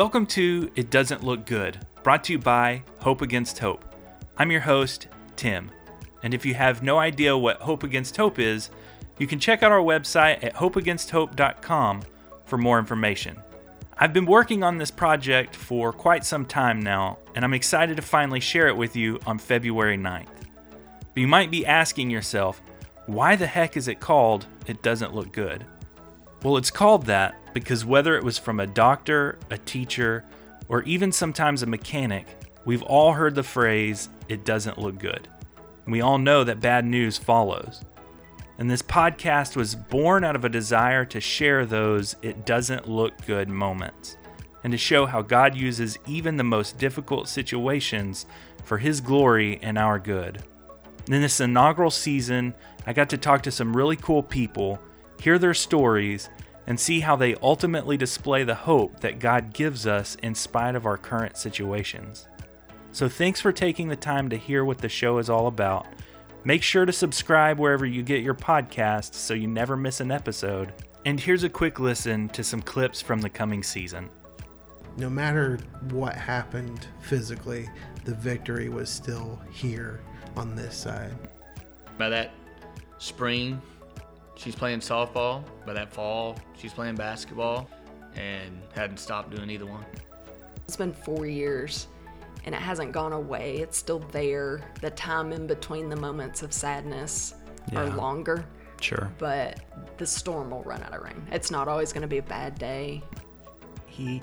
Welcome to It Doesn't Look Good, brought to you by Hope Against Hope. I'm your host, Tim. And if you have no idea what Hope Against Hope is, you can check out our website at hopeagainsthope.com for more information. I've been working on this project for quite some time now, and I'm excited to finally share it with you on February 9th. But you might be asking yourself, why the heck is it called It Doesn't Look Good? Well, it's called that because whether it was from a doctor, a teacher, or even sometimes a mechanic, we've all heard the phrase, it doesn't look good. We all know that bad news follows. And this podcast was born out of a desire to share those it doesn't look good moments and to show how God uses even the most difficult situations for His glory and our good. And in this inaugural season, I got to talk to some really cool people, hear their stories, and see how they ultimately display the hope that God gives us in spite of our current situations. So thanks for taking the time to hear what the show is all about. Make sure to subscribe wherever you get your podcasts so you never miss an episode. And here's a quick listen to some clips from the coming season. No matter what happened physically, the victory was still here on this side. By that spring, she's playing softball. By that fall, she's playing basketball and hadn't stopped doing either one. It's been 4 years. And it hasn't gone away. It's still there. The time in between the moments of sadness are longer. Sure. But the storm will run out of rain. It's not always going to be a bad day. He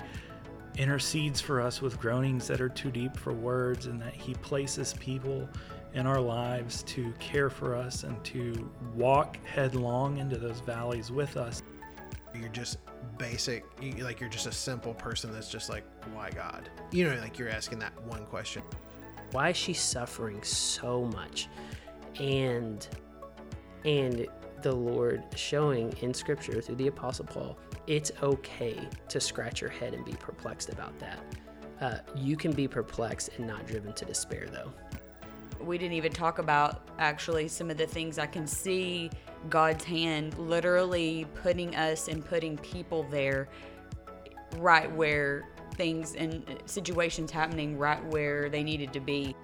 intercedes for us with groanings that are too deep for words, and that He places people in our lives to care for us and to walk headlong into those valleys with us. You're just basic, like you're just a simple person that's just like, why God? You know, like you're asking that one question. Why is she suffering so much? And the Lord showing in Scripture through the Apostle Paul, it's okay to scratch your head and be perplexed about that. You can be perplexed and not driven to despair, though. We didn't even talk about actually some of the things I can see God's hand literally putting us and putting people there right where things and situations happening right where they needed to be.